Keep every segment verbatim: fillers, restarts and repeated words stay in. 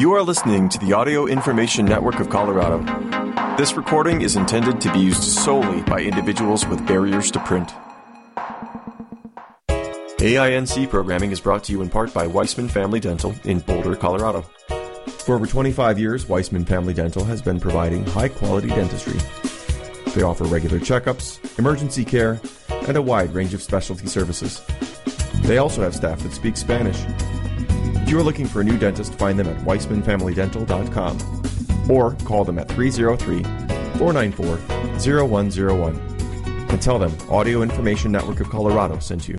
You are listening to the Audio Information Network of Colorado. This recording is intended to be used solely by individuals with barriers to print. A I N C programming is brought to you in part by Weissman Family Dental in Boulder, Colorado. For over twenty-five years, Weissman Family Dental has been providing high-quality dentistry. They offer regular checkups, emergency care, and a wide range of specialty services. They also have staff that speaks Spanish. If you are looking for a new dentist, find them at weissman family dental dot com or call them at three oh three, four nine four, oh one oh one and tell them Audio Information Network of Colorado sent you.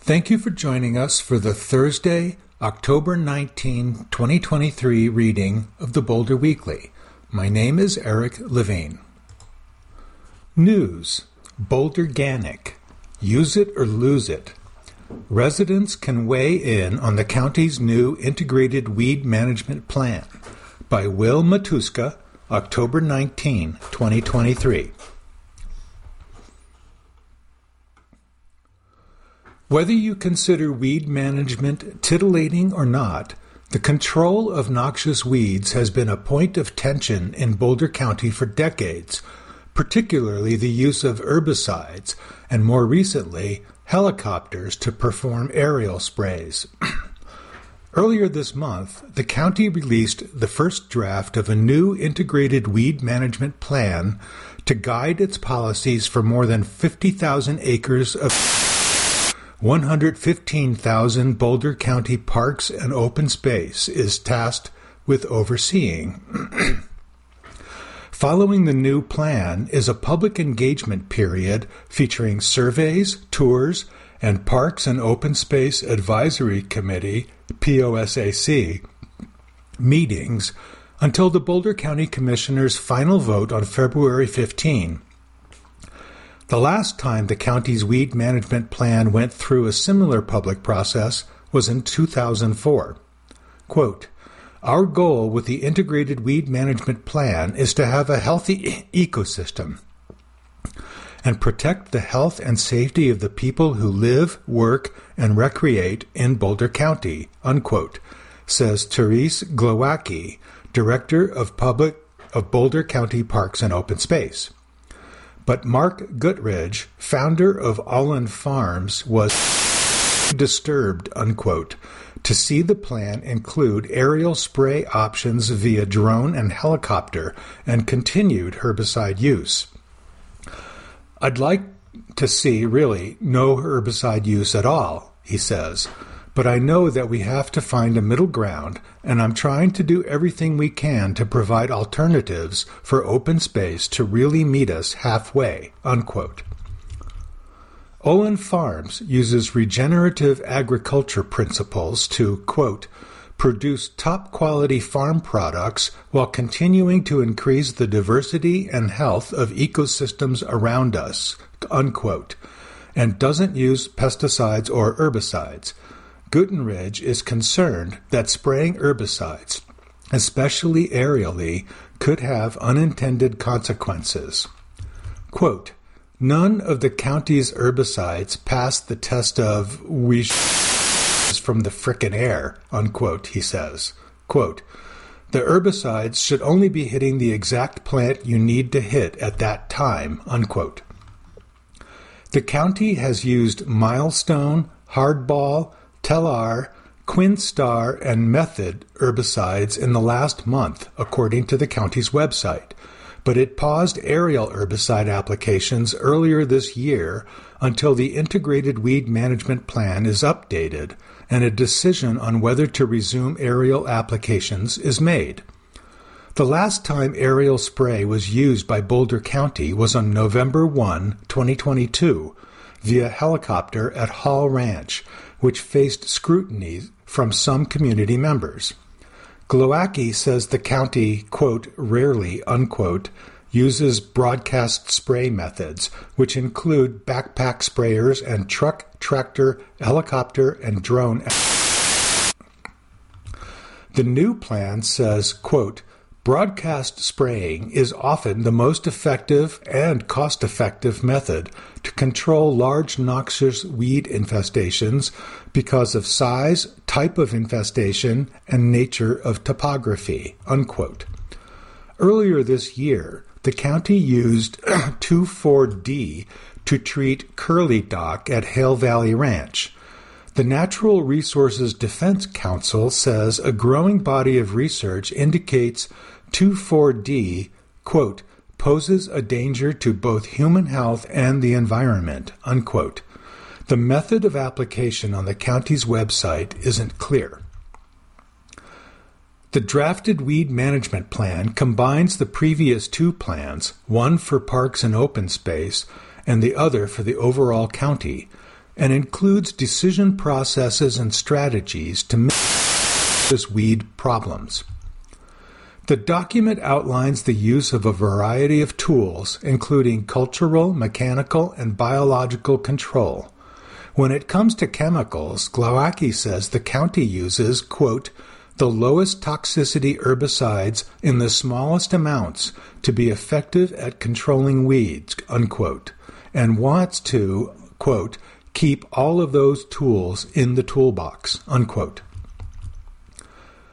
Thank you for joining us for the Thursday, October nineteenth, twenty twenty-three reading of the Boulder Weekly. My name is Eric Levine. News: Boulderganic. Use it or lose it. Residents can weigh in on the county's new integrated weed management plan by Will Matuska, October nineteenth, twenty twenty-three. Whether you consider weed management titillating or not, the control of noxious weeds has been a point of tension in Boulder County for decades, particularly the use of herbicides and, more recently, helicopters to perform aerial sprays. Earlier this month, the county released the first draft of a new integrated weed management plan to guide its policies for more than fifty thousand acres of one hundred fifteen thousand Boulder County Parks and Open Space is tasked with overseeing. Following the new plan is a public engagement period featuring surveys, tours, and Parks and Open Space Advisory Committee, P O S A C, meetings until the Boulder County Commissioners' final vote on February fifteenth. The last time the county's weed management plan went through a similar public process was in two thousand four. Quote, "Our goal with the integrated weed management plan is to have a healthy ecosystem and protect the health and safety of the people who live, work, and recreate in Boulder County," unquote, says Therese Glowacki, Director of Public of Boulder County Parks and Open Space. But Mark Gutteridge, founder of Ollin Farms, was disturbed, unquote, to see the plan include aerial spray options via drone and helicopter and continued herbicide use. "I'd like to see, really, no herbicide use at all," he says, "but I know that we have to find a middle ground, and I'm trying to do everything we can to provide alternatives for open space to really meet us halfway," unquote. Ollin Farms uses regenerative agriculture principles to, quote, "produce top-quality farm products while continuing to increase the diversity and health of ecosystems around us," unquote, and doesn't use pesticides or herbicides. Guttenridge is concerned that spraying herbicides, especially aerially, could have unintended consequences. Quote, "None of the county's herbicides passed the test of we sh- from the frickin' air," unquote, he says. Quote, "The herbicides should only be hitting the exact plant you need to hit at that time," unquote. The county has used Milestone, Hardball, Telar, Quinstar, and Method herbicides in the last month, according to the county's website, but it paused aerial herbicide applications earlier this year until the integrated weed management plan is updated and a decision on whether to resume aerial applications is made. The last time aerial spray was used by Boulder County was on November first, twenty twenty-two, via helicopter at Hall Ranch, which faced scrutiny from some community members. Glowacki says the county, quote, "rarely," unquote, uses broadcast spray methods, which include backpack sprayers and truck, tractor, helicopter, and drone. The new plan says, quote, Broadcast spraying is often the most effective and cost-effective method to control large noxious weed infestations because of size, type of infestation, and nature of topography." Unquote. Earlier this year, the county used two four D to treat curly dock at Hale Valley Ranch. The Natural Resources Defense Council says a growing body of research indicates two four D, quote, poses a danger to both human health and the environment, unquote. The method of application on the county's website isn't clear. The drafted weed management plan combines the previous two plans, one for parks and open space and the other for the overall county, and includes decision processes and strategies to mitigate weed problems. The document outlines the use of a variety of tools, including cultural, mechanical, and biological control. When it comes to chemicals, Glowacki says the county uses, quote, the lowest toxicity herbicides in the smallest amounts to be effective at controlling weeds, unquote, and wants to, quote, keep all of those tools in the toolbox, unquote.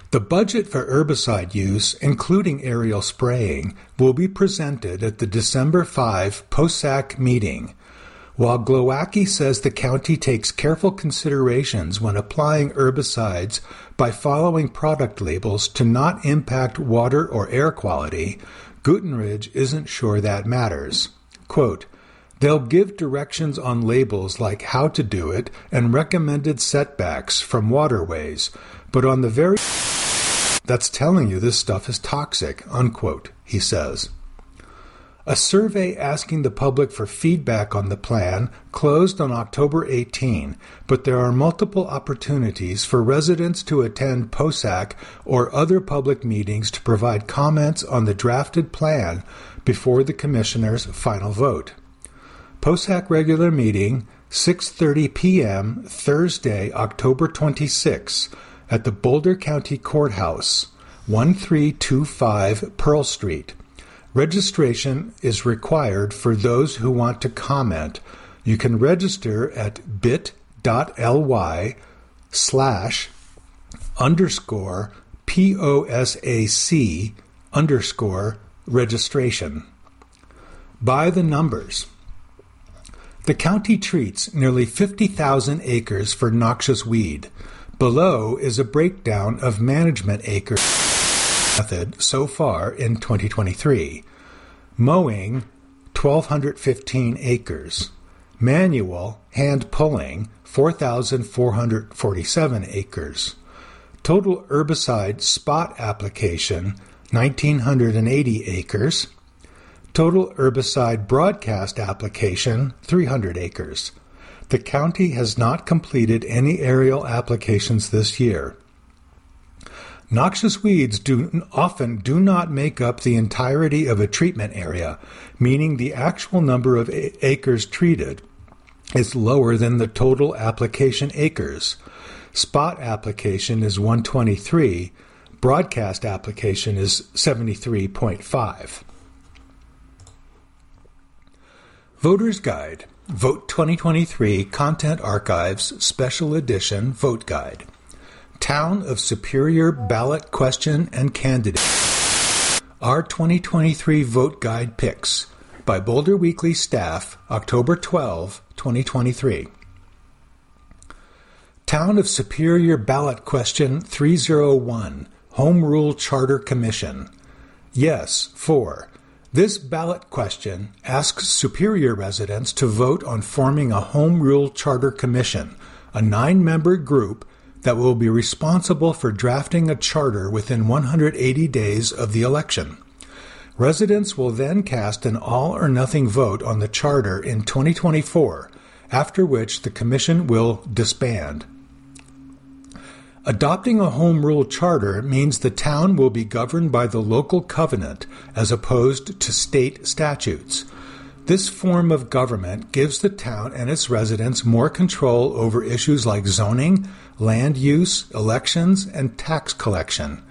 The budget for herbicide use, including aerial spraying, will be presented at the December fifth POSAC meeting. While Glowacki says the county takes careful considerations when applying herbicides by following product labels to not impact water or air quality, Gutteridge isn't sure that matters. Quote, they'll give directions on labels like how to do it and recommended setbacks from waterways, but on the very that's telling you this stuff is toxic, unquote, he says. A survey asking the public for feedback on the plan closed on October eighteenth, but there are multiple opportunities for residents to attend POSAC or other public meetings to provide comments on the drafted plan before the commissioner's final vote. POSAC regular meeting, six thirty p.m., Thursday, October twenty-sixth, at the Boulder County Courthouse, thirteen twenty-five Pearl Street. Registration is required for those who want to comment. You can register at bit.ly slash underscore P O S A C underscore registration. By the numbers. The county treats nearly fifty thousand acres for noxious weed. Below is a breakdown of management acres method so far in twenty twenty-three. Mowing, one thousand two hundred fifteen acres. Manual, hand pulling, four thousand four hundred forty-seven acres. Total herbicide spot application, one thousand nine hundred eighty acres. Total herbicide broadcast application, three hundred acres. The county has not completed any aerial applications this year. Noxious weeds do often do not make up the entirety of a treatment area, meaning the actual number of a- acres treated is lower than the total application acres. Spot application is one hundred twenty-three, broadcast application is seventy-three point five. Voter's Guide, Vote twenty twenty-three Content Archives Special Edition Vote Guide. Town of Superior Ballot Question and Candidate. Our twenty twenty-three Vote Guide Picks by Boulder Weekly staff, October twelfth, twenty twenty-three. Town of Superior Ballot Question three oh one, Home Rule Charter Commission. Yes, four. This ballot question asks Superior residents to vote on forming a Home Rule Charter Commission, a nine-member group that will be responsible for drafting a charter within one hundred eighty days of the election. Residents will then cast an all-or-nothing vote on the charter in twenty twenty-four, after which the commission will disband. Adopting a home rule charter means the town will be governed by the local covenant as opposed to state statutes. This form of government gives the town and its residents more control over issues like zoning, land use, elections, and tax collection.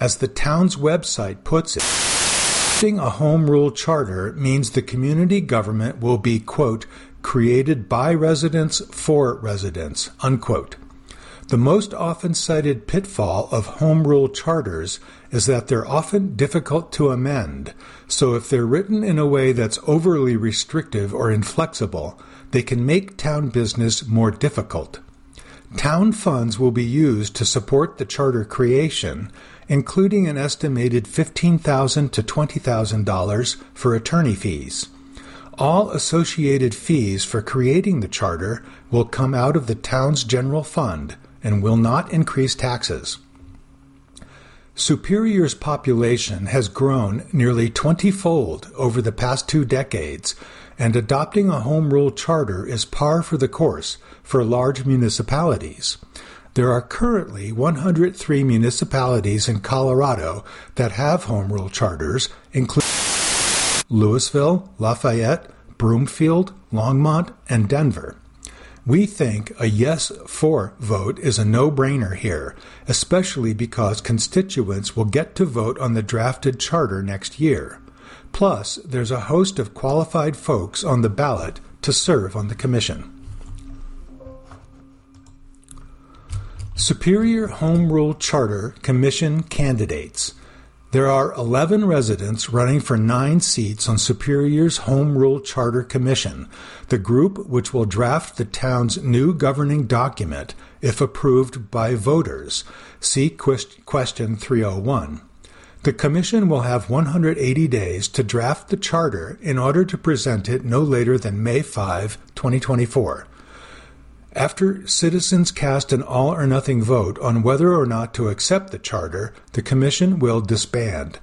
As the town's website puts it, adopting a home rule charter means the community government will be, quote, created by residents for residents, unquote. The most often cited pitfall of home rule charters is that they're often difficult to amend, so if they're written in a way that's overly restrictive or inflexible, they can make town business more difficult. Town funds will be used to support the charter creation, including an estimated fifteen thousand dollars to twenty thousand dollars for attorney fees. All associated fees for creating the charter will come out of the town's general fund and will not increase taxes. Superior's population has grown nearly twenty-fold over the past two decades, and adopting a home rule charter is par for the course for large municipalities. There are currently one hundred three municipalities in Colorado that have home rule charters, including Louisville, Lafayette, Broomfield, Longmont, and Denver. We think a yes for vote is a no-brainer here, especially because constituents will get to vote on the drafted charter next year. Plus, there's a host of qualified folks on the ballot to serve on the commission. Superior Home Rule Charter Commission Candidates. There are eleven residents running for nine seats on Superior's Home Rule Charter Commission, the group which will draft the town's new governing document if approved by voters. See question three oh one. The commission will have one hundred eighty days to draft the charter in order to present it no later than May fifth, twenty twenty-four. After citizens cast an all-or-nothing vote on whether or not to accept the charter, the commission will disband.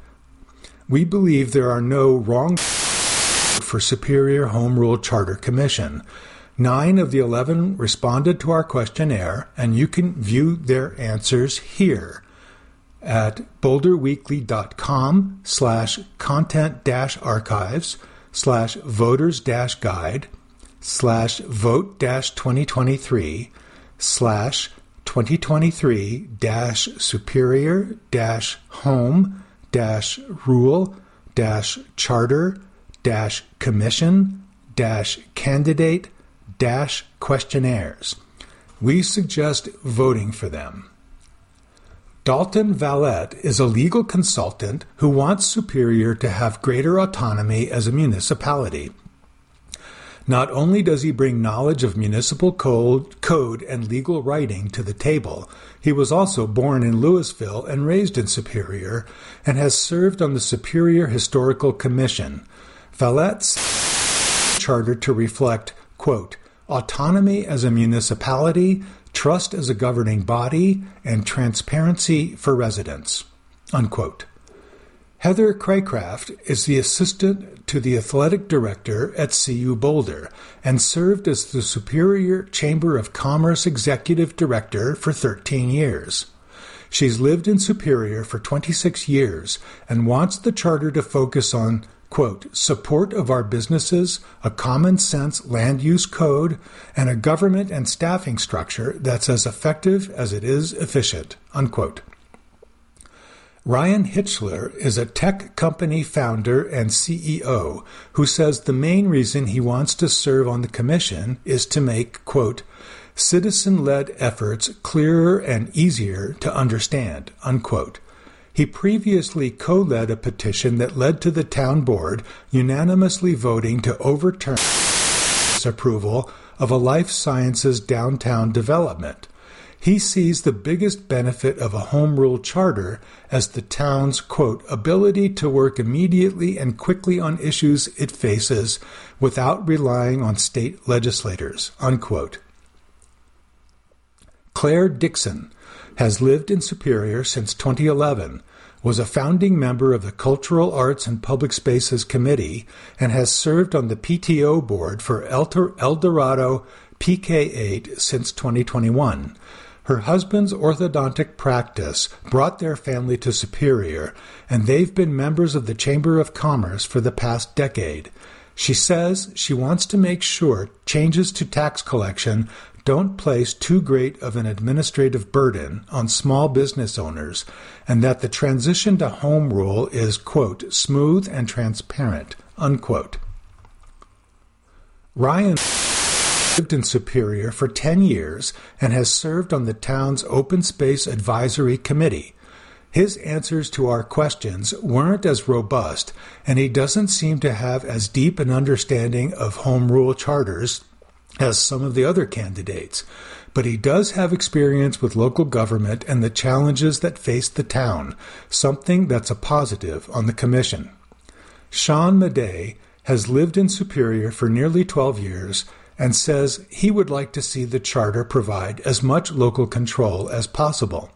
We believe there are no wrong for Superior Home Rule Charter Commission. Nine of the eleven responded to our questionnaire, and you can view their answers here at boulderweekly.com slash content-archives slash voters-guide slash vote dash 2023 slash 2023 dash superior dash home dash rule dash charter dash commission dash candidate dash questionnaires. We suggest voting for them. Dalton Vallette is a legal consultant who wants Superior to have greater autonomy as a municipality. Not only does he bring knowledge of municipal code, code and legal writing to the table, he was also born in Louisville and raised in Superior, and has served on the Superior Historical Commission. Vallette's charter to reflect, quote, autonomy as a municipality, trust as a governing body, and transparency for residents, unquote. Heather Craycraft is the assistant to the athletic director at C U Boulder and served as the Superior Chamber of Commerce executive director for thirteen years. She's lived in Superior for twenty-six years and wants the charter to focus on, quote, support of our businesses, a common sense land use code, and a government and staffing structure that's as effective as it is efficient, unquote. Ryan Hitchler is a tech company founder and C E O who says the main reason he wants to serve on the commission is to make, quote, citizen-led efforts clearer and easier to understand, unquote. He previously co-led a petition that led to the town board unanimously voting to overturn approval of a life sciences downtown development. He sees the biggest benefit of a home rule charter as the town's, quote, ability to work immediately and quickly on issues it faces without relying on state legislators, unquote. Claire Dixon has lived in Superior since twenty eleven, was a founding member of the Cultural Arts and Public Spaces Committee, and has served on the P T O board for El Dorado P K eight since twenty twenty-one. Her husband's orthodontic practice brought their family to Superior, and they've been members of the Chamber of Commerce for the past decade. She says she wants to make sure changes to tax collection don't place too great of an administrative burden on small business owners, and that the transition to home rule is, quote, smooth and transparent, unquote. Ryan lived in Superior for ten years and has served on the town's Open Space Advisory Committee. His answers to our questions weren't as robust, and he doesn't seem to have as deep an understanding of home rule charters as some of the other candidates, but he does have experience with local government and the challenges that face the town, something that's a positive on the commission. Sean Madej has lived in Superior for nearly twelve years and says he would like to see the charter provide as much local control as possible.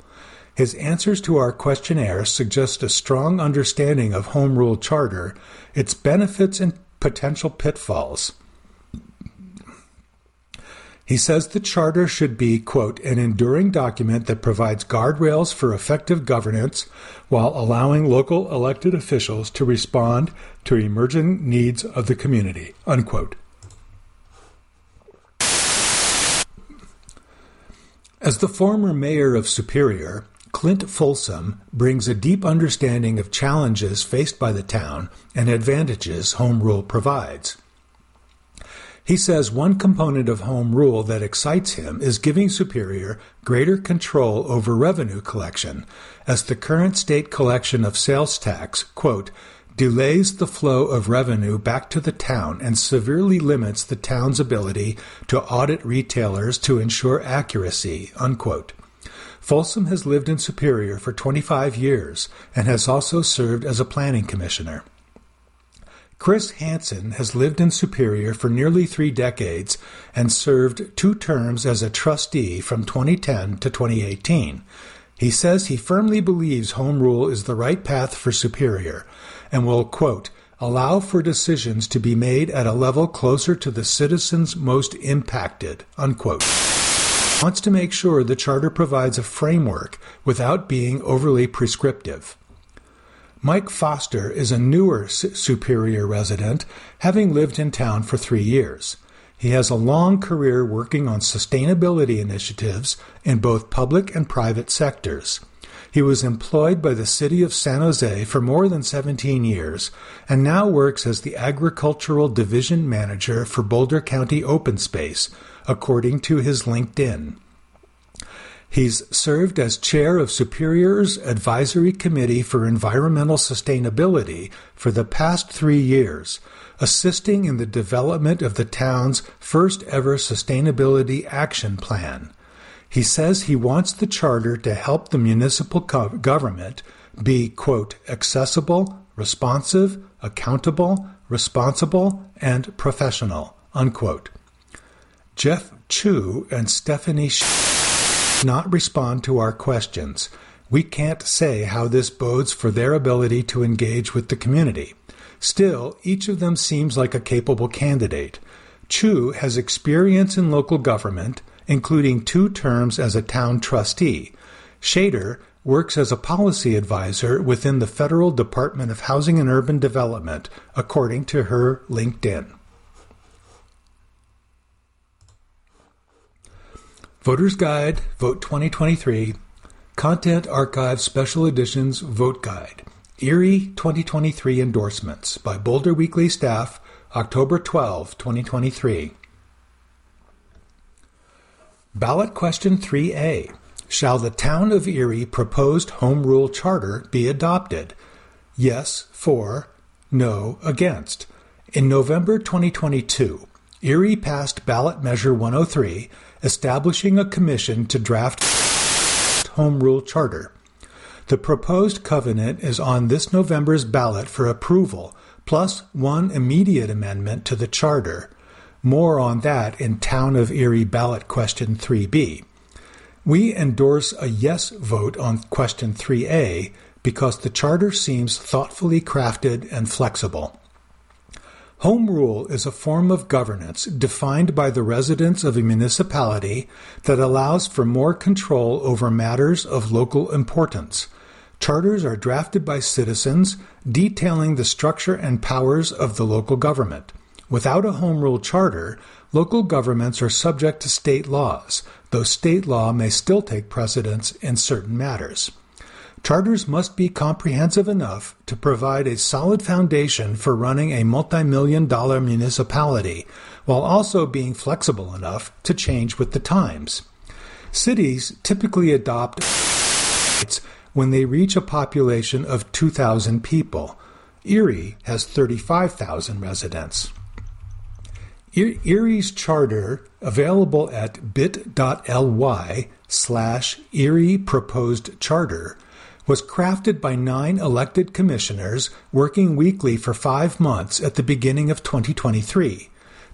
His answers to our questionnaire suggest a strong understanding of Home Rule Charter, its benefits and potential pitfalls. He says the charter should be, quote, an enduring document that provides guardrails for effective governance while allowing local elected officials to respond to emerging needs of the community, unquote. As the former mayor of Superior, Clint Folsom brings a deep understanding of challenges faced by the town and advantages Home Rule provides. He says one component of Home Rule that excites him is giving Superior greater control over revenue collection, as the current state collection of sales tax, quote, delays the flow of revenue back to the town and severely limits the town's ability to audit retailers to ensure accuracy, unquote. Folsom has lived in Superior for twenty-five years and has also served as a planning commissioner. Chris Hansen has lived in Superior for nearly three decades and served two terms as a trustee from twenty ten to twenty eighteen. He says he firmly believes home rule is the right path for Superior and will, quote, allow for decisions to be made at a level closer to the citizens most impacted, unquote. Wants to make sure the charter provides a framework without being overly prescriptive. Mike Foster is a newer Superior resident, having lived in town for three years. He has a long career working on sustainability initiatives in both public and private sectors. He was employed by the city of San Jose for more than seventeen years and now works as the agricultural division manager for Boulder County Open Space, according to his LinkedIn. He's served as chair of Superior's Advisory Committee for Environmental Sustainability for the past three years, assisting in the development of the town's first ever Sustainability Action Plan. He says he wants the charter to help the municipal co- government be, quote, accessible, responsive, accountable, responsible, and professional, unquote. Jeff Chu and Stephanie Sh- not respond to our questions. We can't say how this bodes for their ability to engage with the community. Still, each of them seems like a capable candidate. Chu has experience in local government, including two terms as a town trustee. Shader works as a policy advisor within the Federal Department of Housing and Urban Development, according to her LinkedIn. Voter's Guide, Vote twenty twenty-three, Content Archive Special Editions Vote Guide, Erie twenty twenty-three Endorsements by Boulder Weekly Staff, October twelfth, twenty twenty-three. Ballot Question three A. Shall the Town of Erie proposed Home Rule Charter be adopted? Yes, for. No, against. In November twenty twenty-two, Erie passed Ballot Measure one oh three, establishing a commission to draft Home Rule Charter. The proposed covenant is on this November's ballot for approval, plus one immediate amendment to the charter. More on that in Town of Erie Ballot Question three B. We endorse a yes vote on Question three A because the charter seems thoughtfully crafted and flexible. Home rule is a form of governance defined by the residents of a municipality that allows for more control over matters of local importance. Charters are drafted by citizens, detailing the structure and powers of the local government. Without a home rule charter, local governments are subject to state laws, though state law may still take precedence in certain matters. Charters must be comprehensive enough to provide a solid foundation for running a multi-million dollar municipality, while also being flexible enough to change with the times. Cities typically adopt when they reach a population of two thousand people. Erie has thirty-five thousand residents. E- Erie's charter, available at bit.ly slash Erie Proposed Charter, was crafted by nine elected commissioners working weekly for five months at the beginning of twenty twenty-three.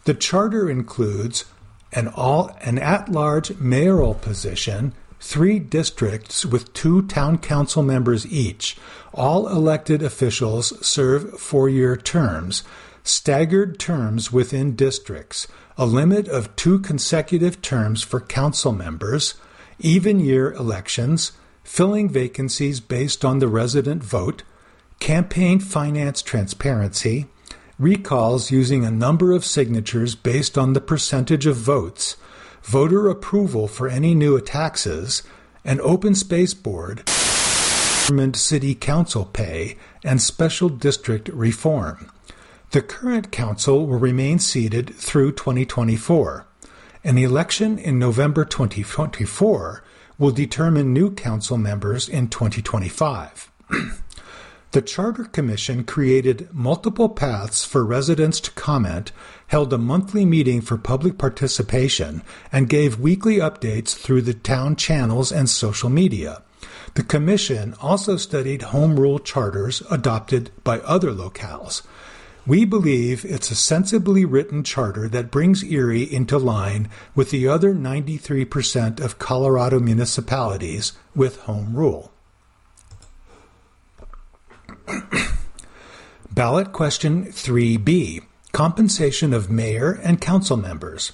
The charter includes an, all, an at-large mayoral position, three districts with two town council members each. All elected officials serve four-year terms, staggered terms within districts, a limit of two consecutive terms for council members, even-year elections, filling vacancies based on the resident vote, campaign finance transparency, recalls using a number of signatures based on the percentage of votes, voter approval for any new taxes, an open space board, government city council pay, and special district reform. The current council will remain seated through twenty twenty-four. An election in November twenty twenty-four will determine new council members in twenty twenty-five. The Charter Commission created multiple paths for residents to comment, held a monthly meeting for public participation, and gave weekly updates through the town channels and social media. The Commission also studied home rule charters adopted by other locales. We believe it's a sensibly written charter that brings Erie into line with the other ninety-three percent of Colorado municipalities with home rule. Ballot question three B, compensation of mayor and council members.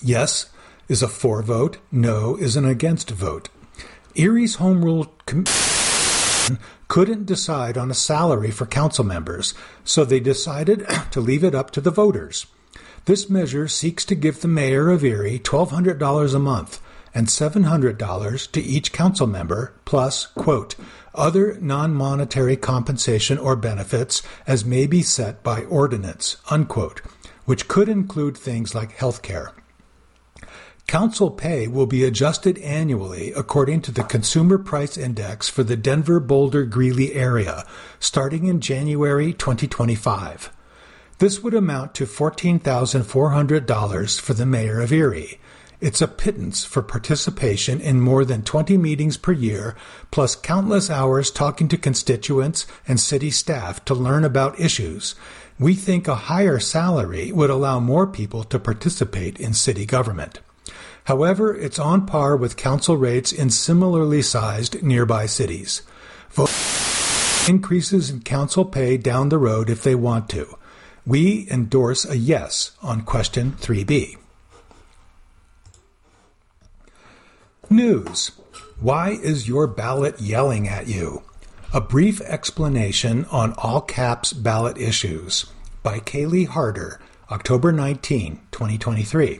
Yes is a for vote, no is an against vote. Erie's home rule com- couldn't decide on a salary for council members, so they decided to leave it up to the voters. This measure seeks to give the mayor of Erie twelve hundred dollars a month and seven hundred dollars to each council member, plus, quote, other non-monetary compensation or benefits as may be set by ordinance, unquote, which could include things like health care. Council pay will be adjusted annually according to the Consumer Price Index for the Denver-Boulder-Greeley area, starting in January twenty twenty-five. This would amount to fourteen thousand four hundred dollars for the mayor of Erie. It's a pittance for participation in more than twenty meetings per year, plus countless hours talking to constituents and city staff to learn about issues. We think a higher salary would allow more people to participate in city government. However, it's on par with council rates in similarly sized nearby cities. Vote increases in council pay down the road if they want to. We endorse a yes on question three B. News. Why is your ballot yelling at you? A brief explanation on all caps ballot issues by Kaylee Harder, October nineteenth, twenty twenty-three.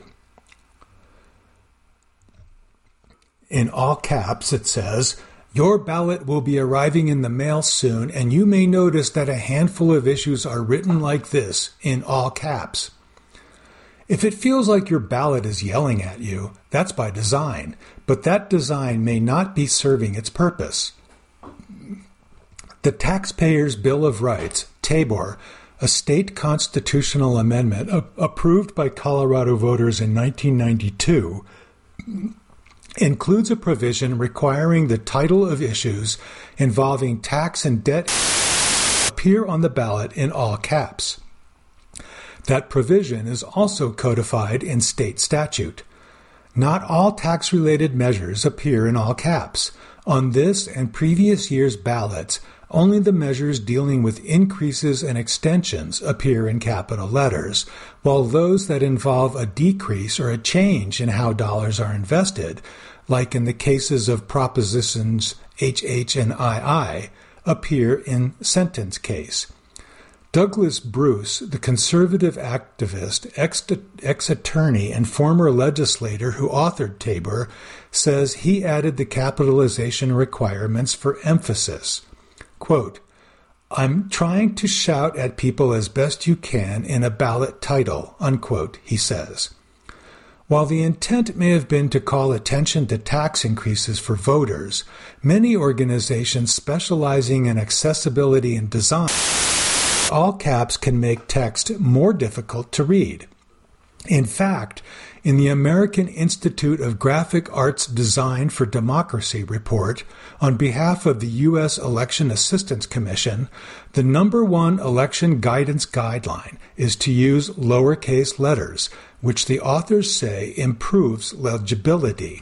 In all caps, it says, your ballot will be arriving in the mail soon, and you may notice that a handful of issues are written like this in all caps. If it feels like your ballot is yelling at you, that's by design, but that design may not be serving its purpose. The Taxpayers' Bill of Rights, T A B O R, a state constitutional amendment approved by Colorado voters in nineteen ninety-two, includes a provision requiring the title of issues involving tax and debt appear on the ballot in all caps. That provision is also codified in state statute. Not all tax-related measures appear in all caps. On this and previous year's ballots, only the measures dealing with increases and extensions appear in capital letters, while those that involve a decrease or a change in how dollars are invested, like in the cases of Propositions H H and two, appear in sentence case. Douglas Bruce, the conservative activist, ex-attorney, and former legislator who authored Tabor, says he added the capitalization requirements for emphasis. Quote, "I'm trying to shout at people as best you can in a ballot title," unquote, he says. While the intent may have been to call attention to tax increases for voters, many organizations specializing in accessibility and design, all caps can make text more difficult to read. In fact, in the American Institute of Graphic Arts Design for Democracy report, on behalf of the U S Election Assistance Commission, the number one election guidance guideline is to use lowercase letters, which the authors say improves legibility.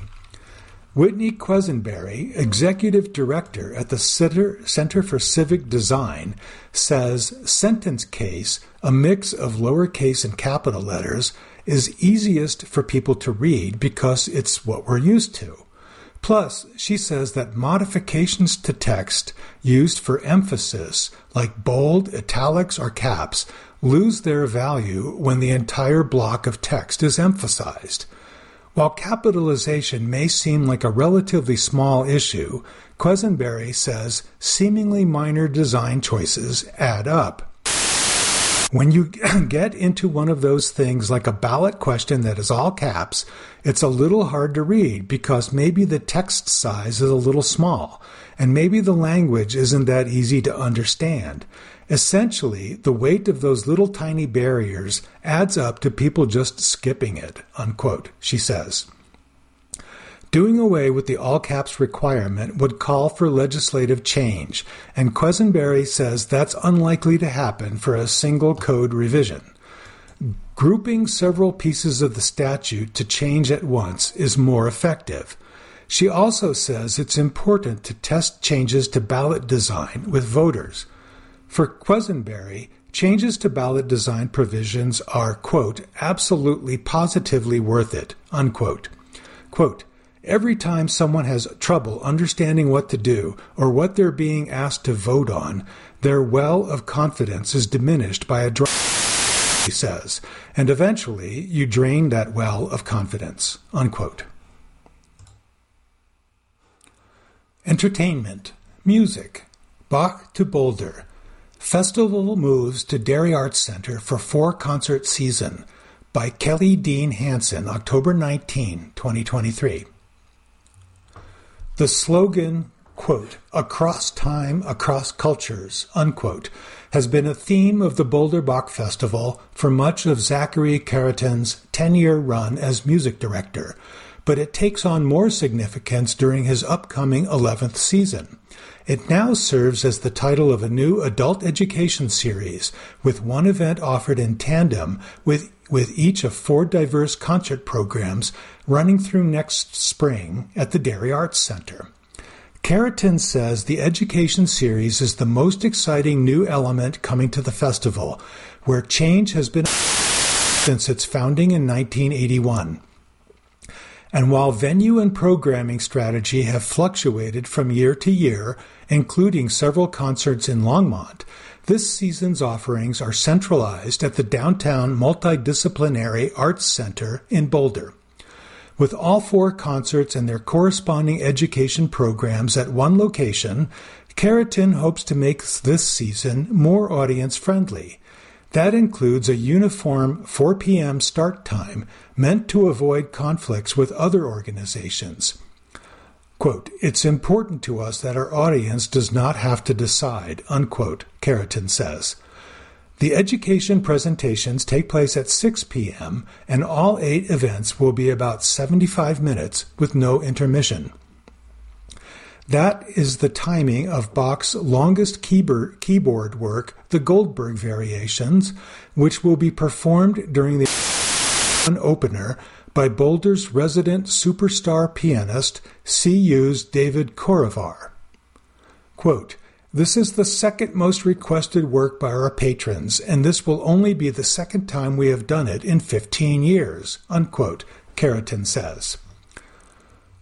Whitney Quesenberry, executive director at the Center for Civic Design, says sentence case, a mix of lowercase and capital letters, is easiest for people to read because it's what we're used to. Plus, she says that modifications to text used for emphasis, like bold, italics, or caps, lose their value when the entire block of text is emphasized. While capitalization may seem like a relatively small issue, Quesenberry says seemingly minor design choices add up. When you get into one of those things like a ballot question that is all caps, it's a little hard to read because maybe the text size is a little small, and maybe the language isn't that easy to understand. Essentially, the weight of those little tiny barriers adds up to people just skipping it, unquote, she says. Doing away with the all-caps requirement would call for legislative change, and Quesenberry says that's unlikely to happen for a single code revision. Grouping several pieces of the statute to change at once is more effective. She also says it's important to test changes to ballot design with voters. For Quesenberry, changes to ballot design provisions are, quote, absolutely positively worth it, unquote. Quote, every time someone has trouble understanding what to do or what they're being asked to vote on, their well of confidence is diminished by a drop, he says, and eventually you drain that well of confidence, unquote. Entertainment, music, Bach to Boulder. Festival moves to Dairy Arts Center for four-concert season by Kelly Dean Hansen, October nineteenth, twenty twenty-three. The slogan, quote, across time, across cultures, unquote, has been a theme of the Boulder Bach Festival for much of Zachary Carrington's ten-year run as music director, but it takes on more significance during his upcoming eleventh season. It now serves as the title of a new adult education series, with one event offered in tandem with, with each of four diverse concert programs running through next spring at the Dairy Arts Center. Carrington says the education series is the most exciting new element coming to the festival, where change has been since its founding in nineteen eighty-one. And while venue and programming strategy have fluctuated from year to year, including several concerts in Longmont, this season's offerings are centralized at the Downtown Multidisciplinary Arts Center in Boulder. With all four concerts and their corresponding education programs at one location, Carrington hopes to make this season more audience-friendly. That includes a uniform four p.m. start time meant to avoid conflicts with other organizations. Quote, it's important to us that our audience does not have to decide, unquote, Carrington says. The education presentations take place at six p.m., and all eight events will be about seventy-five minutes with no intermission. That is the timing of Bach's longest keyboard, keyboard work, the Goldberg Variations, which will be performed during the opener by Boulder's resident superstar pianist, C U's David Korevaar. Quote, this is the second most requested work by our patrons, and this will only be the second time we have done it in fifteen years, unquote, Carrington says.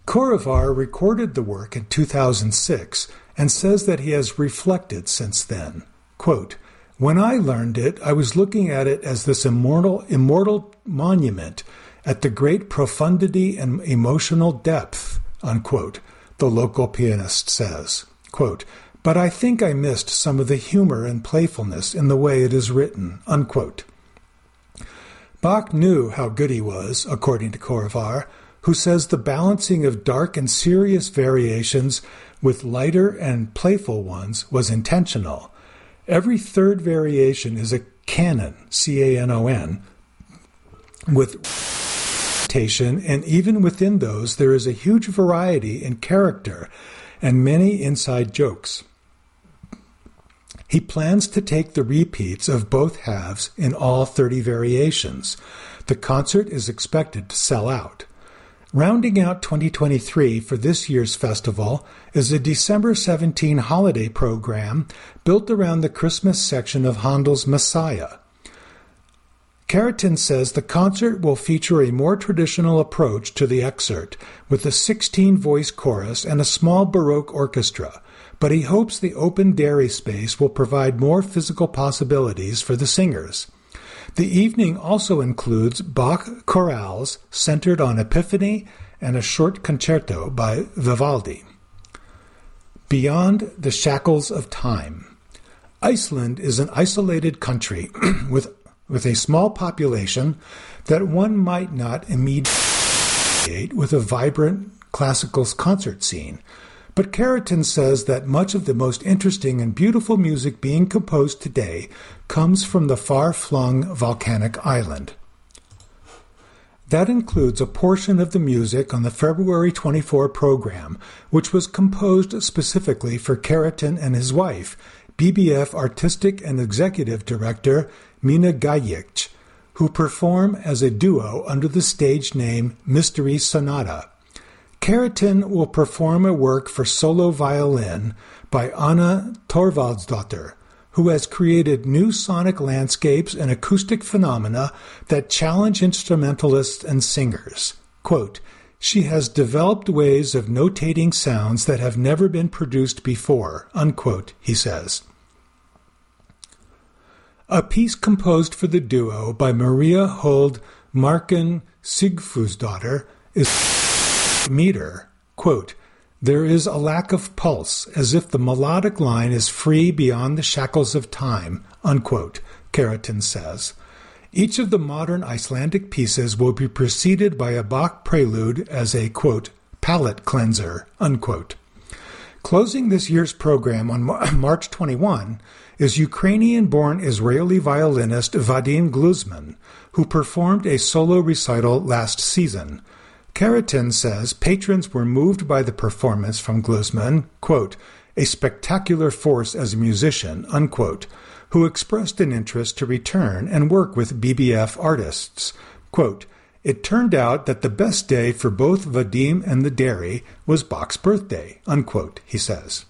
Korevaar recorded the work in two thousand six and says that he has reflected since then. Quote, When I learned it, I was looking at it as this immortal, immortal monument at the great profundity and emotional depth, unquote, the local pianist says. Quote, but I think I missed some of the humor and playfulness in the way it is written, unquote. Bach knew how good he was, according to Korevaar, who says the balancing of dark and serious variations with lighter and playful ones was intentional. Every third variation is a canon, C A N O N, with rotation, and even within those there is a huge variety in character and many inside jokes. He plans to take the repeats of both halves in all thirty variations. The concert is expected to sell out. Rounding out twenty twenty-three for this year's festival is a December seventeenth holiday program built around the Christmas section of Handel's Messiah. Carrington says the concert will feature a more traditional approach to the excerpt, with a sixteen-voice chorus and a small Baroque orchestra, but he hopes the open dairy space will provide more physical possibilities for the singers. The evening also includes Bach chorales centered on Epiphany and a short concerto by Vivaldi. Beyond the Shackles of Time. Iceland is an isolated country with, with a small population that one might not immediately associate with a vibrant classical concert scene, but Carrington says that much of the most interesting and beautiful music being composed today comes from the far-flung volcanic island. That includes a portion of the music on the February twenty-fourth program, which was composed specifically for Carrington and his wife, B B F Artistic and Executive Director Mina Gajic, who perform as a duo under the stage name Mystery Sonata. Carrington will perform a work for solo violin by Anna Torvaldsdottir, who has created new sonic landscapes and acoustic phenomena that challenge instrumentalists and singers. Quote, she has developed ways of notating sounds that have never been produced before, unquote, he says. A piece composed for the duo by Maria Hold Marken Sigfúsdóttir is meter, quote, there is a lack of pulse, as if the melodic line is free beyond the shackles of time, unquote, Carrington says. Each of the modern Icelandic pieces will be preceded by a Bach prelude as a, quote, palate cleanser, unquote. Closing this year's program on March twenty-first is Ukrainian-born Israeli violinist Vadim Gluzman, who performed a solo recital last season. Carrington says patrons were moved by the performance from Gluzman, quote, a spectacular force as a musician, unquote, who expressed an interest to return and work with B B F artists. Quote, it turned out that the best day for both Vadim and the dairy was Bach's birthday, unquote, he says.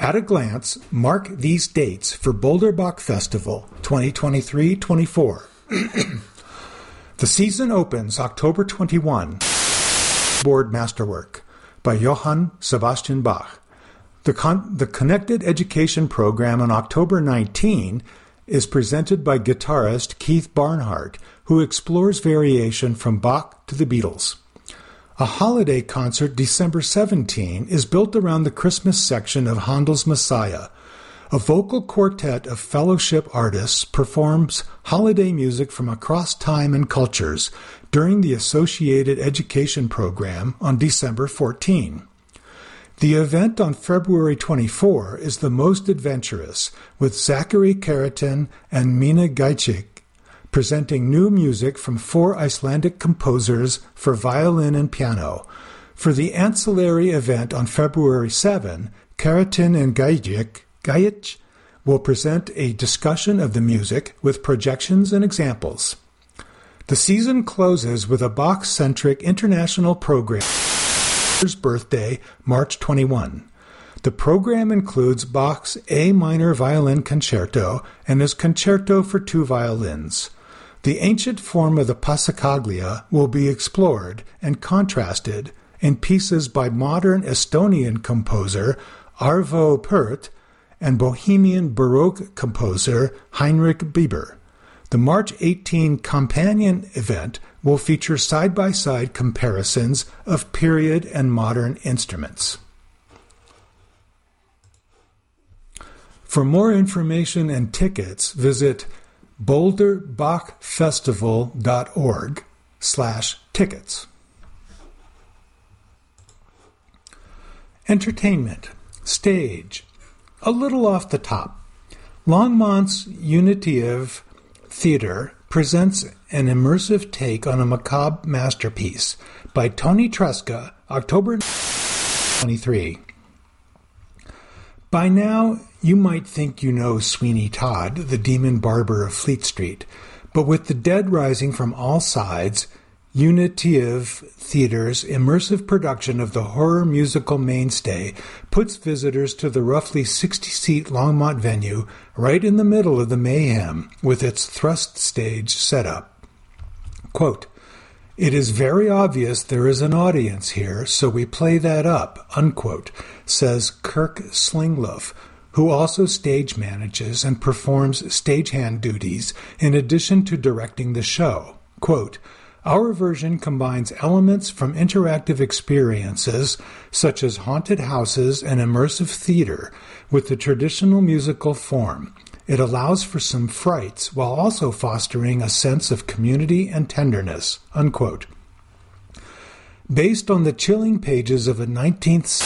At a glance, mark these dates for Boulder Bach Festival twenty twenty-three twenty-four. The season opens October twenty-first. Board Masterwork by Johann Sebastian Bach. The, con- the Connected Education Program on October nineteenth is presented by guitarist Keith Barnhart, who explores variation from Bach to the Beatles. A holiday concert December seventeenth is built around the Christmas section of Handel's Messiah. A vocal quartet of fellowship artists performs holiday music from across time and cultures during the Associated Education Program on December fourteenth. The event on February twenty-fourth is the most adventurous, with Zachary Carrington and Mina Gajic presenting new music from four Icelandic composers for violin and piano. For the ancillary event on February seventh, Carrington and Gajic Gajic will present a discussion of the music with projections and examples. The season closes with a Bach-centric international program. Birthday, March twenty-first. The program includes Bach's A minor violin concerto and his concerto for two violins. The ancient form of the passacaglia will be explored and contrasted in pieces by modern Estonian composer Arvo Pärt and Bohemian Baroque composer Heinrich Bieber. The March eighteenth companion event will feature side-by-side comparisons of period and modern instruments. For more information and tickets, visit boulderbachfestival.org slash tickets. Entertainment. Stage. A little off the top. Longmont's Unity of Theater presents an immersive take on a macabre masterpiece by Tony Truska, October twenty-third. By now, you might think you know Sweeney Todd, the demon barber of Fleet Street, but with the dead rising from all sides, Unity of Theater's immersive production of the horror musical mainstay puts visitors to the roughly sixty-seat Longmont venue right in the middle of the mayhem with its thrust stage setup. Quote, "It is very obvious there is an audience here, so we play that up," unquote, says Kirk Slingloff, who also stage manages and performs stagehand duties in addition to directing the show. Quote, "Our version combines elements from interactive experiences such as haunted houses and immersive theater with the traditional musical form. It allows for some frights while also fostering a sense of community and tenderness." Unquote. Based on the chilling pages of a nineteenth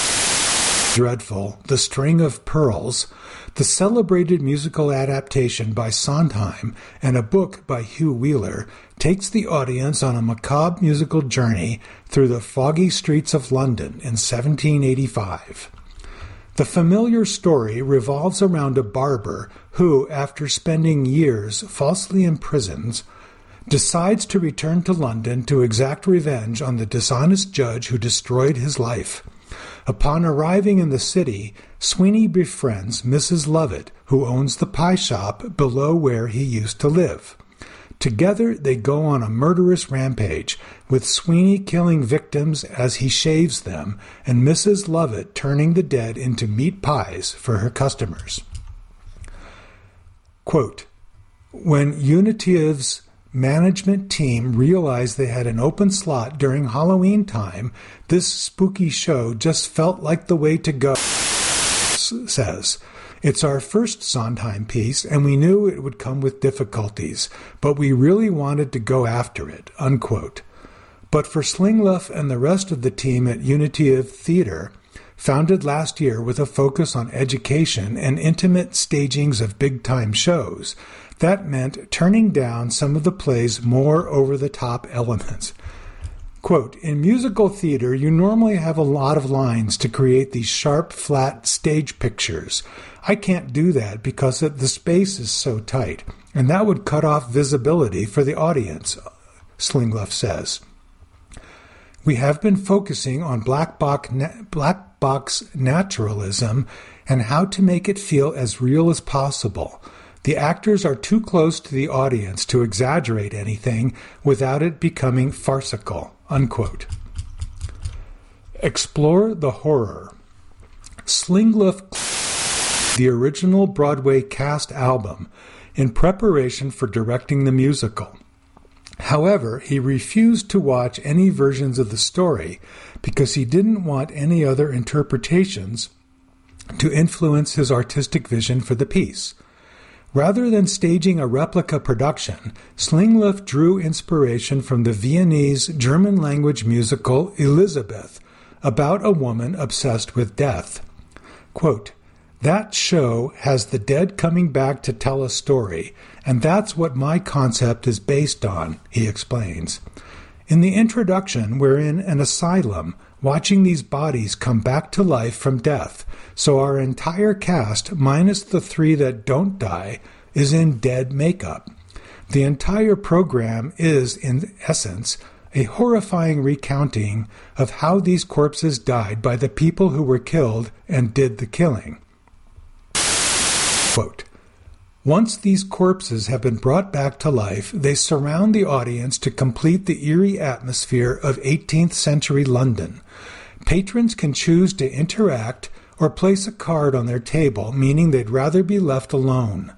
dreadful, The String of Pearls, the celebrated musical adaptation by Sondheim and a book by Hugh Wheeler takes the audience on a macabre musical journey through the foggy streets of London in seventeen eighty-five. The familiar story revolves around a barber who, after spending years falsely imprisoned, decides to return to London to exact revenge on the dishonest judge who destroyed his life. Upon arriving in the city, Sweeney befriends Missus Lovett, who owns the pie shop below where he used to live. Together, they go on a murderous rampage, with Sweeney killing victims as he shaves them, and Missus Lovett turning the dead into meat pies for her customers. Quote, "When Unitive's management team realized they had an open slot during Halloween time, this spooky show just felt like the way to go," says. "It's our first Sondheim piece, and we knew it would come with difficulties, but we really wanted to go after it," unquote. But for Slingloff and the rest of the team at Unity of Theater, founded last year with a focus on education and intimate stagings of big-time shows, that meant turning down some of the play's more over-the-top elements. Quote, "In musical theater, you normally have a lot of lines to create these sharp, flat stage pictures. I can't do that because the space is so tight, and that would cut off visibility for the audience," Slingloff says. "We have been focusing on black box, na- black box naturalism and how to make it feel as real as possible. The actors are too close to the audience to exaggerate anything without it becoming farcical," unquote. Explore the horror. Slingloff, the original Broadway cast album, in preparation for directing the musical. However, he refused to watch any versions of the story because he didn't want any other interpretations to influence his artistic vision for the piece. Rather than staging a replica production, Slingloff drew inspiration from the Viennese German-language musical Elizabeth, about a woman obsessed with death. Quote, "That show has the dead coming back to tell a story, and that's what my concept is based on," he explains. "In the introduction, we're in an asylum, watching these bodies come back to life from death, so our entire cast, minus the three that don't die, is in dead makeup. The entire program is, in essence, a horrifying recounting of how these corpses died by the people who were killed and did the killing." Quote, "Once these corpses have been brought back to life, they surround the audience to complete the eerie atmosphere of eighteenth century London. Patrons can choose to interact or place a card on their table, meaning they'd rather be left alone.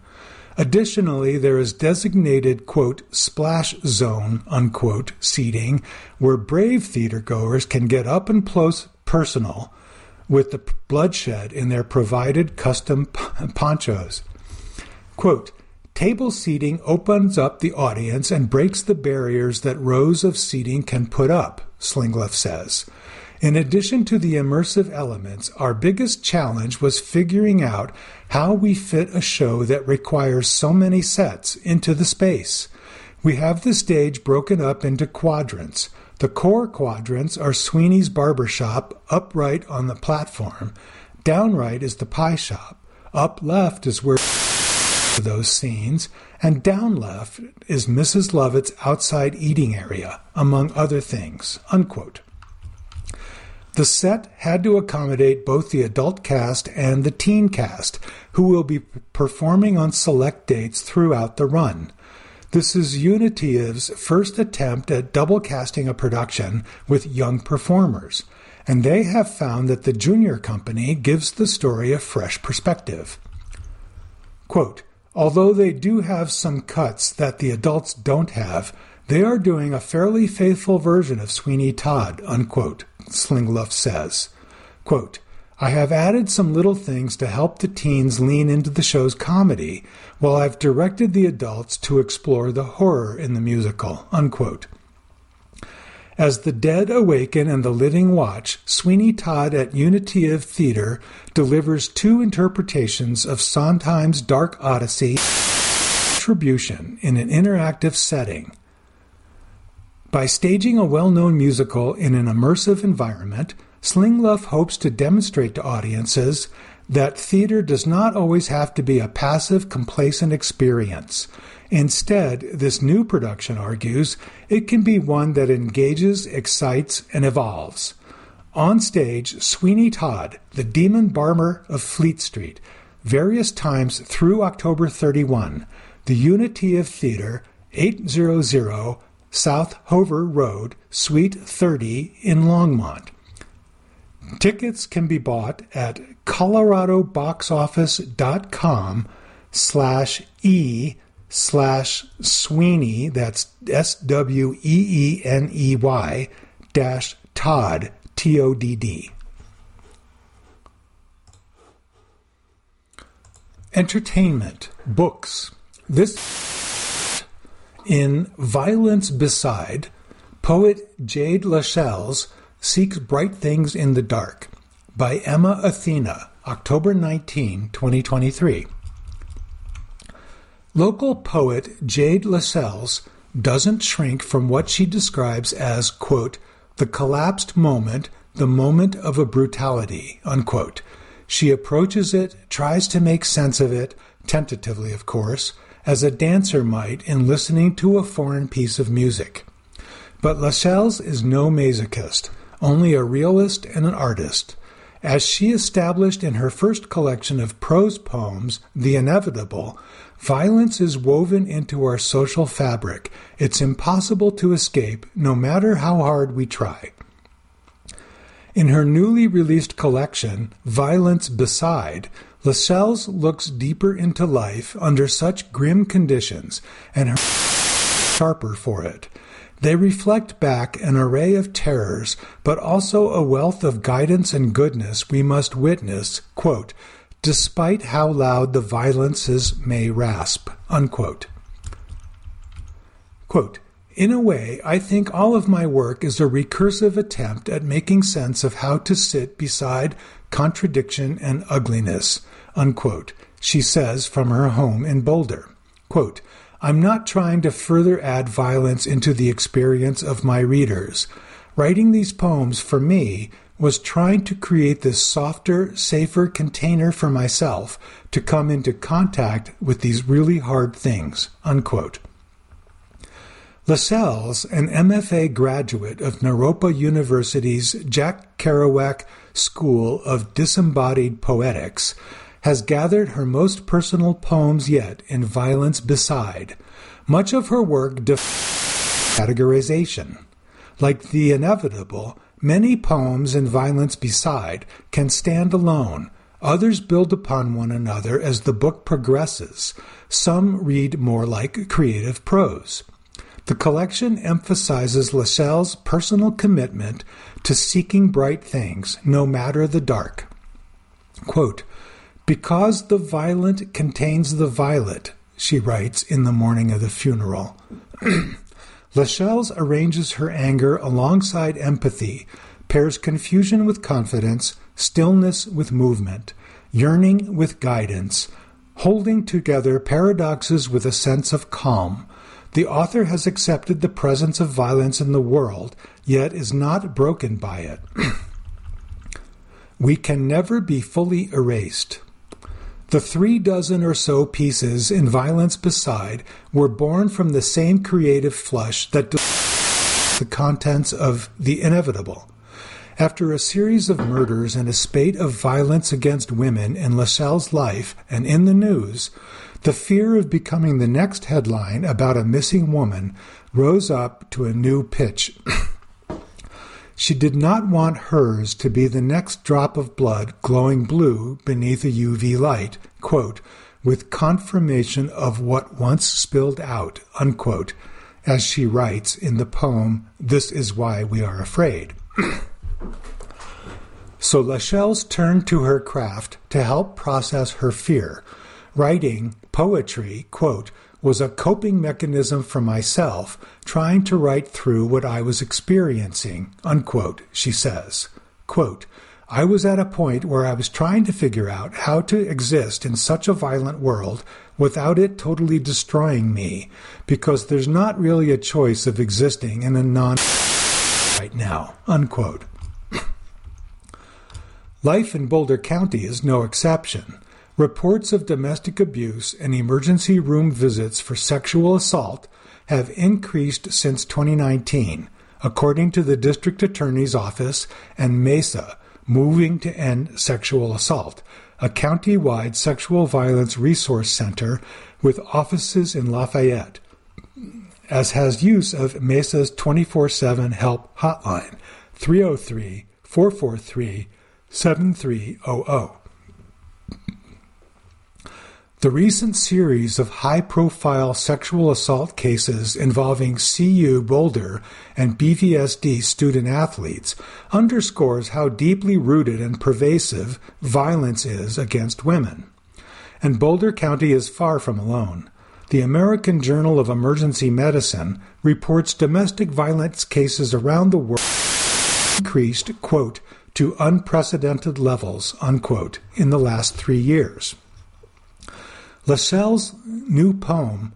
Additionally, there is designated, quote, splash zone, unquote, seating where brave theatergoers can get up and close personal with the bloodshed in their provided custom ponchos. Quote, table seating opens up the audience and breaks the barriers that rows of seating can put up, Slingleff says. In addition to the immersive elements, our biggest challenge was figuring out how we fit a show that requires so many sets into the space. We have the stage broken up into quadrants. The core quadrants are Sweeney's Barbershop, upright on the platform. Downright is the pie shop. Up left is where those scenes, and down left is Missus Lovett's outside eating area, among other things, unquote. The set had to accommodate both the adult cast and the teen cast, who will be performing on select dates throughout the run. This is Unitive's first attempt at double casting a production with young performers, and they have found that the junior company gives the story a fresh perspective. Quote, although they do have some cuts that the adults don't have, they are doing a fairly faithful version of Sweeney Todd, unquote, Slingleff says. Quote, I have added some little things to help the teens lean into the show's comedy, while I've directed the adults to explore the horror in the musical, unquote. As the dead awaken and the living watch, Sweeney Todd at Unity of Theater delivers two interpretations of Sondheim's Dark Odyssey Attribution in an interactive setting. By staging a well-known musical in an immersive environment, Slingleff hopes to demonstrate to audiences that theater does not always have to be a passive, complacent experience. Instead, this new production argues, it can be one that engages, excites, and evolves. On stage, Sweeney Todd, the demon barber of Fleet Street, various times through October thirty-first, the Unity of Theater, eight hundred South Hover Road, Suite thirty in Longmont. Tickets can be bought at coloradoboxoffice.com slash e slash Sweeney, that's S W E E N E Y, dash Todd, T O D D. Entertainment, books. This in Violence Beside, poet Jade Lascelles seeks bright things in the dark, by Emma Athena, October nineteenth, twenty twenty-three. Local poet Jade Lascelles doesn't shrink from what she describes as, quote, the collapsed moment, the moment of a brutality, unquote. She approaches it, tries to make sense of it, tentatively of course, as a dancer might in listening to a foreign piece of music. But Lascelles is no masochist, only a realist and an artist. As she established in her first collection of prose poems, The Inevitable, violence is woven into our social fabric. It's impossible to escape, no matter how hard we try. In her newly released collection, Violence Beside, Lascelles looks deeper into life under such grim conditions, and her sharper for it. They reflect back an array of terrors, but also a wealth of guidance and goodness we must witness, quote, despite how loud the violences may rasp, unquote. Quote, in a way, I think all of my work is a recursive attempt at making sense of how to sit beside contradiction and ugliness, unquote, she says from her home in Boulder. Quote, I'm not trying to further add violence into the experience of my readers. Writing these poems, for me, was trying to create this softer, safer container for myself to come into contact with these really hard things, unquote. Lascelles, an M F A graduate of Naropa University's Jack Kerouac School of Disembodied Poetics, has gathered her most personal poems yet in Violence Beside. Much of her work defies categorization. Like The Inevitable, Many poems in Violence Beside can stand alone. Others build upon one another as the book progresses. Some read more like creative prose. The collection emphasizes Lascelles' personal commitment to seeking bright things, no matter the dark. Quote, "Because the violent contains the violet," she writes in the morning of the funeral. Lascelles arranges her anger alongside empathy, pairs confusion with confidence, stillness with movement, yearning with guidance, holding together paradoxes with a sense of calm. The author has accepted the presence of violence in the world, yet is not broken by it. We can never be fully erased. The three dozen or so pieces in Violence Beside were born from the same creative flush that the contents of The Inevitable. After a series of murders and a spate of violence against women in Lascelles' life and in the news, the fear of becoming the next headline about a missing woman rose up to a new pitch. She did not want hers to be the next drop of blood glowing blue beneath a U V light, quote, "with confirmation of what once spilled out," unquote, as she writes in the poem, "This Is Why We Are Afraid." So Lascelles turned to her craft to help process her fear. Writing poetry, quote, "was a coping mechanism for myself, trying to write through what I was experiencing," unquote, she says. Quote, "I was at a point where I was trying to figure out how to exist in such a violent world without it totally destroying me, because there's not really a choice of existing in a non right now," unquote. Life in Boulder County is no exception. Reports of domestic abuse and emergency room visits for sexual assault have increased since twenty nineteen, according to the District Attorney's Office and MESA, Moving to End Sexual Assault, a county-wide sexual violence resource center with offices in Lafayette, as has use of MESA's twenty-four seven help hotline, three oh three, four four three, seven three zero zero. The recent series of high-profile sexual assault cases involving C U Boulder and B V S D student-athletes underscores how deeply rooted and pervasive violence is against women. And Boulder County is far from alone. The American Journal of Emergency Medicine reports domestic violence cases around the world increased, quote, "to unprecedented levels," unquote, in the last three years. Lascelles' new poem,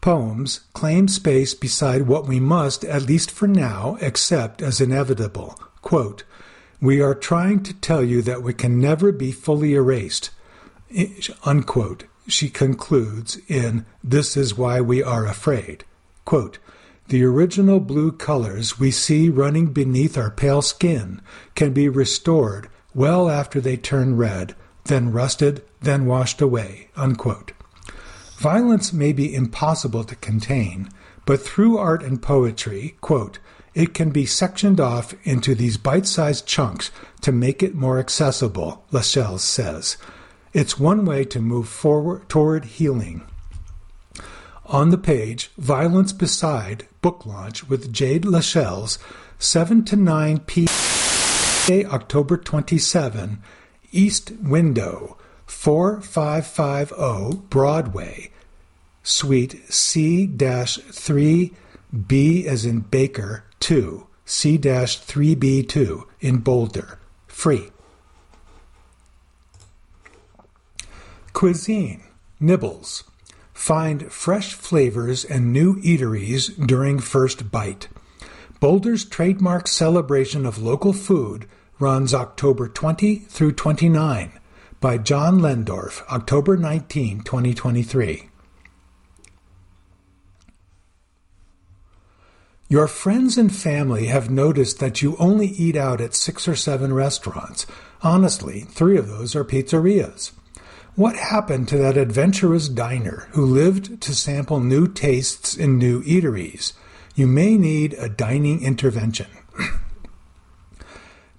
poems claim space beside what we must, at least for now, accept as inevitable. Quote, "We are trying to tell you that we can never be fully erased," unquote, she concludes in This Is Why We Are Afraid. Quote, "The original blue colors we see running beneath our pale skin can be restored well after they turn red, then rusted, then washed away," unquote. Violence may be impossible to contain, but through art and poetry, quote, "it can be sectioned off into these bite-sized chunks to make it more accessible," Lascelles says. "It's one way to move forward toward healing." On the page, Violence Beside, book launch with Jade Lascelles, seven to nine p.m. October twenty-seventh, East Window, forty-five fifty Broadway, Suite C three B as in Baker two, C three B two in Boulder. Free. Cuisine. Nibbles. Find fresh flavors and new eateries during First Bite. Boulder's trademark celebration of local food runs October twentieth through twenty-ninth by John Lendorf, October nineteenth, twenty twenty-three. Your friends and family have noticed that you only eat out at six or seven restaurants. Honestly, three of those are pizzerias. What happened to that adventurous diner who lived to sample new tastes in new eateries? You may need a dining intervention.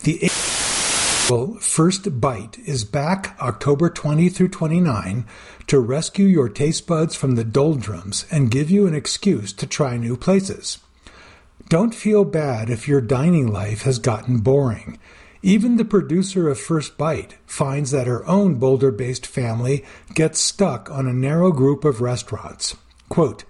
The First Bite is back October twentieth through twenty-ninth to rescue your taste buds from the doldrums and give you an excuse to try new places. Don't feel bad if your dining life has gotten boring. Even the producer of First Bite finds that her own Boulder-based family gets stuck on a narrow group of restaurants. Quote,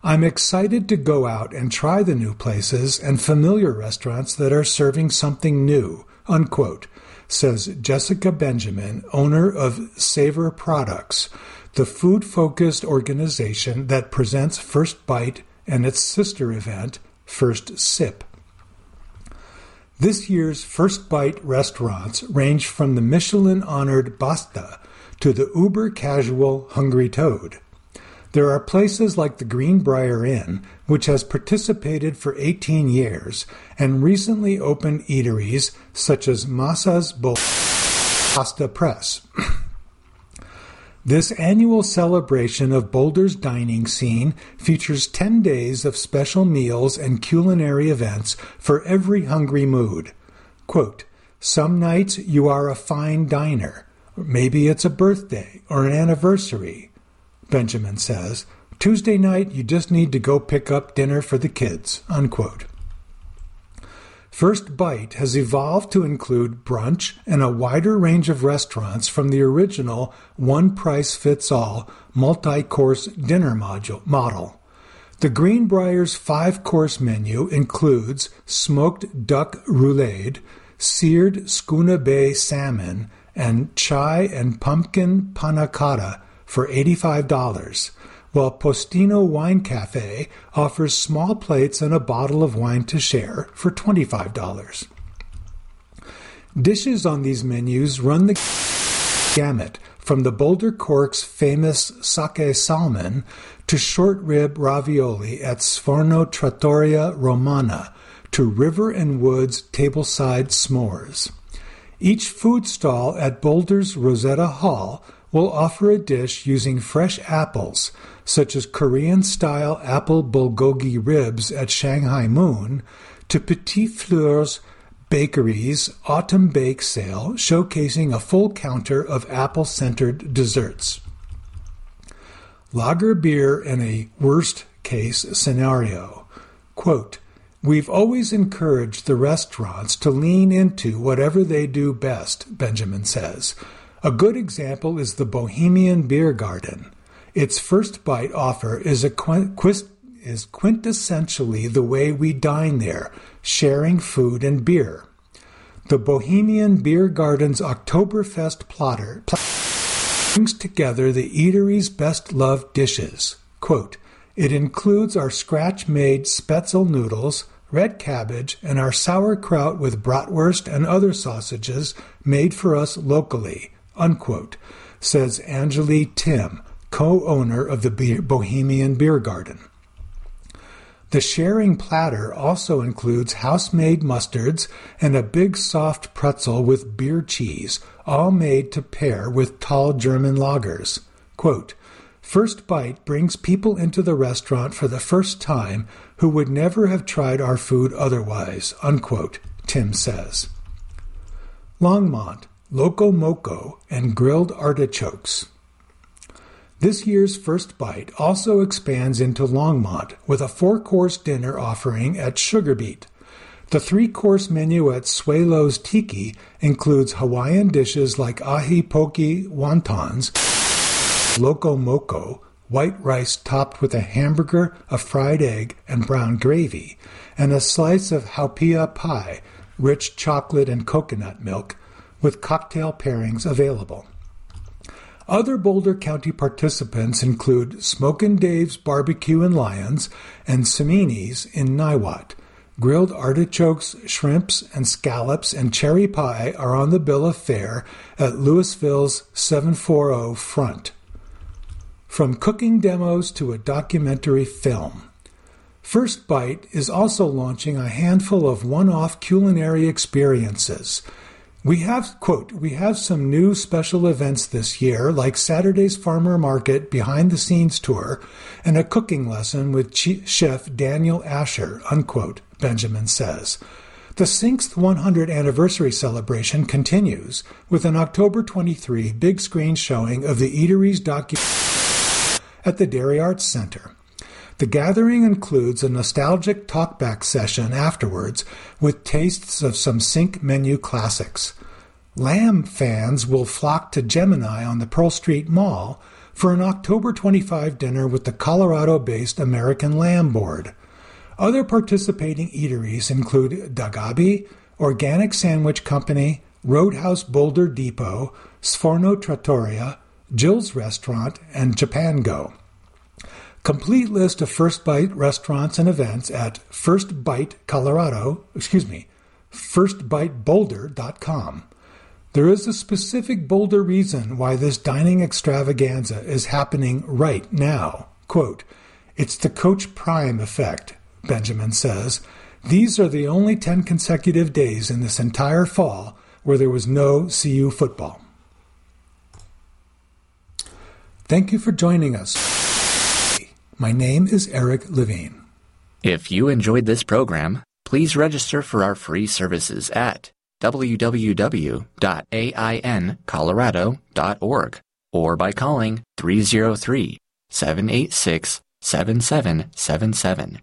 I'm excited to go out and try the new places and familiar restaurants that are serving something new, unquote, says Jessica Benjamin, owner of Savor Products, the food-focused organization that presents First Bite and its sister event, First Sip. This year's First Bite restaurants range from the Michelin-honored Basta to the uber-casual Hungry Toad. There are places like the Greenbrier Inn, which has participated for eighteen years, and recently opened eateries such as Massa's Bowl Pasta Press. This annual celebration of Boulder's dining scene features ten days of special meals and culinary events for every hungry mood. Quote, some nights you are a fine diner. Maybe it's a birthday or an anniversary. Benjamin says, Tuesday night, you just need to go pick up dinner for the kids, unquote. First Bite has evolved to include brunch and a wider range of restaurants from the original one-price-fits-all multi-course dinner model. The Greenbrier's five-course menu includes smoked duck roulade, seared Schooner Bay salmon, and chai and pumpkin panna cotta for eighty-five dollars, while Postino Wine Cafe offers small plates and a bottle of wine to share for twenty-five dollars. Dishes on these menus run the gamut from the Boulder Cork's famous sake salmon to short rib ravioli at Sforno Trattoria Romana to River and Woods tableside s'mores. Each food stall at Boulder's Rosetta Hall will offer a dish using fresh apples, such as Korean-style apple bulgogi ribs at Shanghai Moon, to Petit Fleur's Bakery's Autumn Bake Sale, showcasing a full counter of apple-centered desserts. Lager beer in a worst-case scenario. Quote, we've always encouraged the restaurants to lean into whatever they do best, Benjamin says. A good example is the Bohemian Beer Garden. Its First Bite offer is, a qu- quist- is quintessentially the way we dine there, sharing food and beer. The Bohemian Beer Garden's Oktoberfest platter brings together the eatery's best-loved dishes. Quote, it includes our scratch-made spetzel noodles, red cabbage, and our sauerkraut with bratwurst and other sausages made for us locally, unquote, says Anjali Tim, co-owner of the Bohemian Beer Garden. The sharing platter also includes house-made mustards and a big soft pretzel with beer cheese, all made to pair with tall German lagers. Quote, First Bite brings people into the restaurant for the first time who would never have tried our food otherwise, unquote, Tim says. Longmont, Loco Moco, and Grilled Artichokes. This year's First Bite also expands into Longmont with a four-course dinner offering at Sugar Beet. The three-course menu at Suelo's Tiki includes Hawaiian dishes like ahi poki wontons, Loco Moco, white rice topped with a hamburger, a fried egg, and brown gravy, and a slice of haupia pie, rich chocolate and coconut milk, with cocktail pairings available. Other Boulder County participants include Smokin' Dave's Barbecue in Lyons and Semini's in Niwot. Grilled artichokes, shrimps, and scallops and cherry pie are on the bill of fare at Louisville's seven forty Front. From cooking demos to a documentary film. First Bite is also launching a handful of one-off culinary experiences. We have, quote, we have some new special events this year, like Saturday's Farmer Market behind-the-scenes tour and a cooking lesson with Chef Daniel Asher, unquote, Benjamin says. The Sinks one hundredth anniversary celebration continues with an October twenty-third big screen showing of the eatery's documentary at the Dairy Arts Center. The gathering includes a nostalgic talkback session afterwards with tastes of some Sink menu classics. Lamb fans will flock to Gemini on the Pearl Street Mall for an October twenty-fifth dinner with the Colorado-based American Lamb Board. Other participating eateries include Dagabi, Organic Sandwich Company, Roadhouse Boulder Depot, Sforno Trattoria, Jill's Restaurant, and Japango. Complete list of First Bite restaurants and events at First Bite Colorado, excuse me, first bite boulder dot com. There is a specific Boulder reason why this dining extravaganza is happening right now. Quote, "It's the Coach Prime effect," Benjamin says. "These are the only ten consecutive days in this entire fall where there was no C U football." Thank you for joining us. My name is Eric Levine. If you enjoyed this program, please register for our free services at w w w dot a i n colorado dot org or by calling three oh three, seven eight six, seven seven seven seven.